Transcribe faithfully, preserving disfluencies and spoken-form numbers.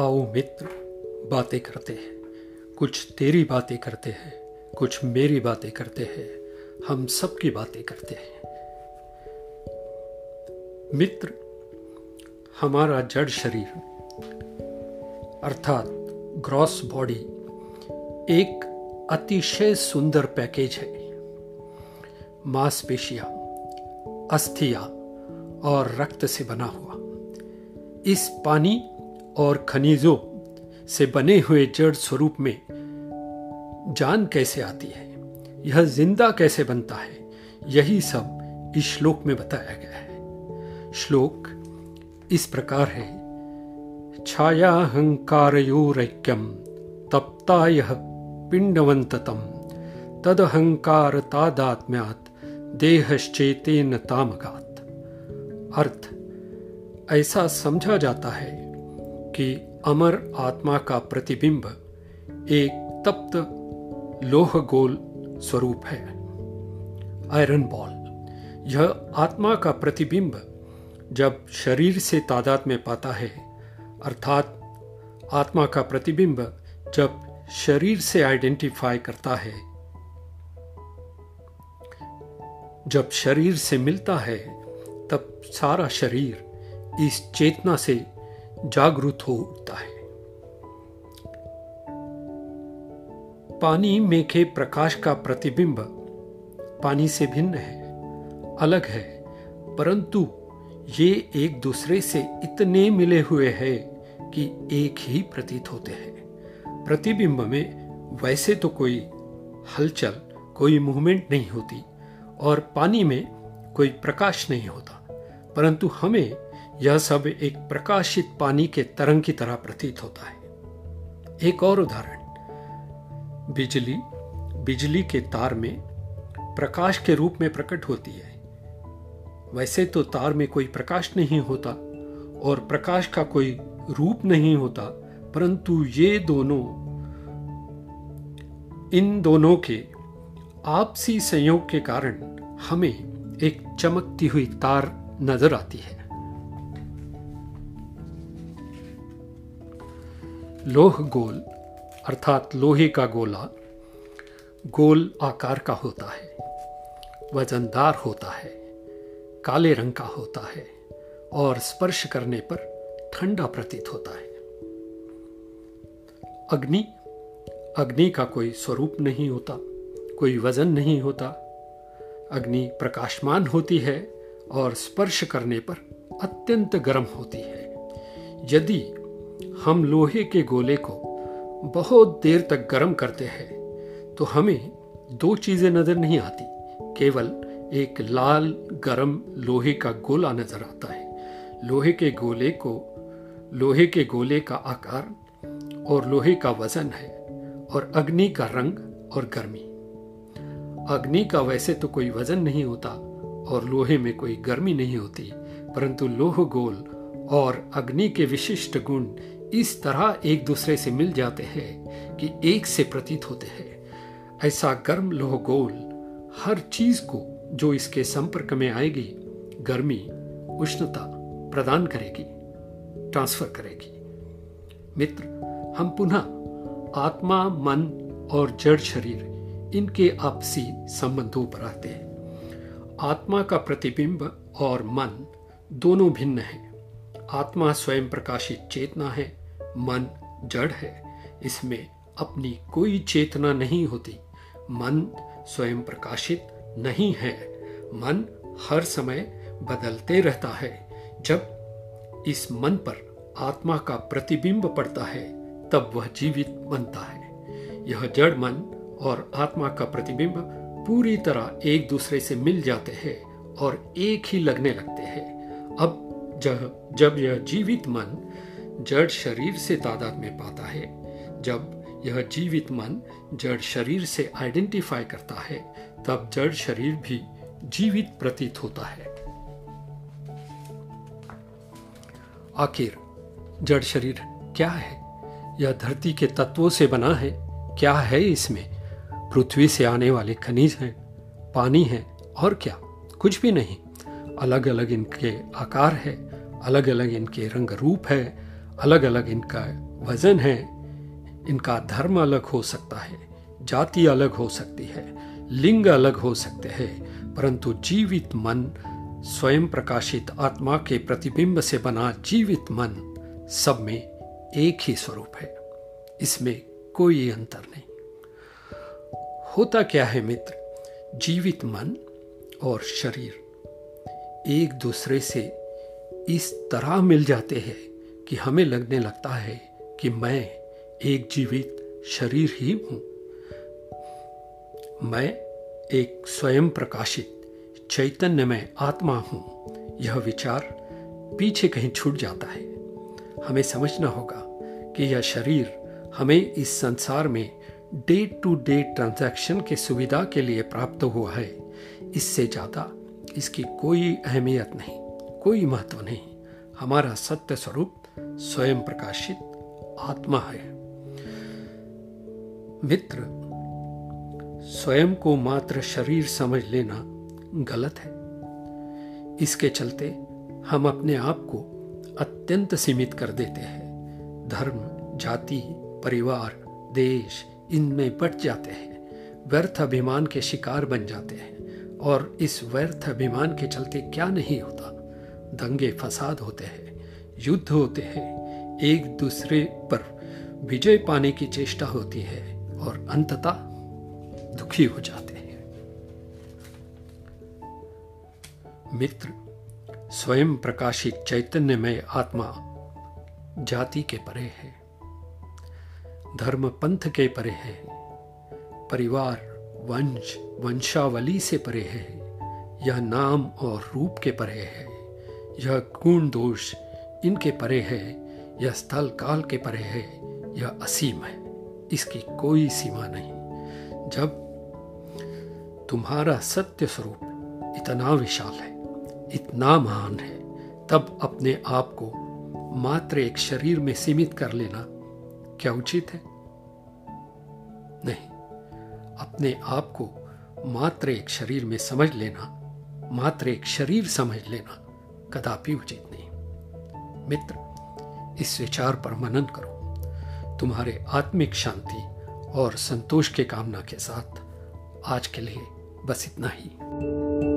आओ मित्र बातें करते हैं, कुछ तेरी बातें करते हैं, कुछ मेरी बातें करते हैं, हम सब की बातें करते हैं। मित्र हमारा जड़ शरीर अर्थात ग्रॉस बॉडी एक अतिशय सुंदर पैकेज है। मांसपेशियां, अस्थियां और रक्त से बना हुआ इस पानी और खनिजों से बने हुए जड़ स्वरूप में जान कैसे आती है, यह जिंदा कैसे बनता है, यही सब इस श्लोक में बताया गया है। श्लोक इस प्रकार है, छाया अहंकारयोरैक्यम तप्ता यह पिंडवंततम तदहंकार तादात्म्यात् देहश्चेतेन तामगात्। अर्थ ऐसा समझा जाता है कि अमर आत्मा का प्रतिबिंब एक तप्त लोह गोल स्वरूप है, आयरन बॉल। यह आत्मा का प्रतिबिंब जब शरीर से तादाद में पाता है, अर्थात आत्मा का प्रतिबिंब जब शरीर से आइडेंटिफाई करता है, जब शरीर से मिलता है, तब सारा शरीर इस चेतना से जागरूक हो उठता है। पानी में के प्रकाश का प्रतिबिंब पानी से भिन्न है, अलग है, परंतु ये एक दूसरे से इतने मिले हुए हैं कि एक ही प्रतीत होते हैं। प्रतिबिंब में वैसे तो कोई हलचल, कोई मूवमेंट नहीं होती और पानी में कोई प्रकाश नहीं होता, परंतु हमें यह सब एक प्रकाशित पानी के तरंग की तरह प्रतीत होता है। एक और उदाहरण, बिजली बिजली के तार में प्रकाश के रूप में प्रकट होती है। वैसे तो तार में कोई प्रकाश नहीं होता और प्रकाश का कोई रूप नहीं होता, परंतु ये दोनों, इन दोनों के आपसी संयोग के कारण हमें एक चमकती हुई तार नजर आती है। लोह गोल अर्थात लोहे का गोला गोल आकार का होता है, वजनदार होता है, काले रंग का होता है और स्पर्श करने पर ठंडा प्रतीत होता है। अग्नि अग्नि का कोई स्वरूप नहीं होता, कोई वजन नहीं होता। अग्नि प्रकाशमान होती है और स्पर्श करने पर अत्यंत गर्म होती है। यदि हम लोहे के गोले को बहुत देर तक गर्म करते हैं तो हमें दो चीजें नजर नहीं आती, केवल एक लाल गर्म लोहे का गोला नजर आता है। लोहे के गोले को लोहे के गोले का आकार और लोहे का वजन है और अग्नि का रंग और गर्मी। अग्नि का वैसे तो कोई वजन नहीं होता और लोहे में कोई गर्मी नहीं होती, परंतु लोह गोल और अग्नि के विशिष्ट गुण इस तरह एक दूसरे से मिल जाते हैं कि एक से प्रतीत होते हैं। ऐसा गर्म लोह गोल हर चीज को जो इसके संपर्क में आएगी, गर्मी, उष्णता प्रदान करेगी, ट्रांसफर करेगी। मित्र हम पुनः आत्मा, मन और जड़ शरीर, इनके आपसी संबंधों पर आते हैं। आत्मा का प्रतिबिंब और मन दोनों भिन्न हैं। आत्मा स्वयं प्रकाशित चेतना है, मन जड़ है, इसमें अपनी कोई चेतना नहीं होती। मन स्वयं प्रकाशित नहीं है, मन हर समय बदलते रहता है। जब इस मन पर आत्मा का प्रतिबिंब पड़ता है तब वह जीवित बनता है। यह जड़ मन और आत्मा का प्रतिबिंब पूरी तरह एक दूसरे से मिल जाते हैं और एक ही लगने लगते हैं। अब जब यह जीवित मन जड़ शरीर से तादाद में पाता है, जब यह जीवित मन जड़ शरीर से आइडेंटिफाई करता है, तब जड़ शरीर भी जीवित प्रतीत होता है। आखिर जड़ शरीर क्या है? यह धरती के तत्वों से बना है। क्या है इसमें? पृथ्वी से आने वाले खनिज हैं, पानी है, और क्या? कुछ भी नहीं। अलग अलग इनके आकार है, अलग अलग इनके रंग रूप है, अलग अलग इनका वजन है, इनका धर्म अलग हो सकता है, जाति अलग हो सकती है, लिंग अलग हो सकते हैं, परंतु जीवित मन स्वयं प्रकाशित आत्मा के प्रतिबिंब से बना जीवित मन सब में एक ही स्वरूप है, इसमें कोई अंतर नहीं। होता क्या है मित्र, जीवित मन और शरीर एक दूसरे से इस तरह मिल जाते हैं कि हमें लगने लगता है कि मैं एक जीवित शरीर ही हूं, मैं एक स्वयं प्रकाशित चैतन्य में आत्मा हूं। यह विचार पीछे कहीं छूट जाता है। हमें समझना होगा कि यह शरीर हमें इस संसार में डे टू डे ट्रांजैक्शन के सुविधा के लिए प्राप्त हुआ है, इससे ज़्यादा इसकी कोई अहमियत नहीं, कोई महत्व नहीं। हमारा सत्य स्वरूप स्वयं प्रकाशित आत्मा है। मित्र, स्वयं को मात्र शरीर समझ लेना गलत है। इसके चलते हम अपने आप को अत्यंत सीमित कर देते हैं, धर्म, जाति, परिवार, देश, इनमें बट जाते हैं, व्यर्थ अभिमान के शिकार बन जाते हैं। और इस व्यर्थ अभिमान के चलते क्या नहीं होता, दंगे फसाद होते हैं, युद्ध होते हैं, एक दूसरे पर विजय पाने की चेष्टा होती है और अंततः दुखी हो जाते हैं। मित्र, स्वयं प्रकाशित चैतन्य में आत्मा जाति के परे है, धर्म पंथ के परे है, परिवार, वंश, वंशावली से परे है, यह नाम और रूप के परे है, यह गुण दोष इनके परे है, यह स्थल काल के परे है, यह असीम है, इसकी कोई सीमा नहीं। जब तुम्हारा सत्य स्वरूप इतना विशाल है, इतना महान है, तब अपने आप को मात्र एक शरीर में सीमित कर लेना क्या उचित है? नहीं। अपने आप को मात्र एक शरीर में समझ लेना, मात्र एक शरीर समझ लेना कदापि उचित नहीं। मित्र, इस विचार पर मनन करो। तुम्हारे आत्मिक शांति और संतोष के कामना के साथ आज के लिए बस इतना ही।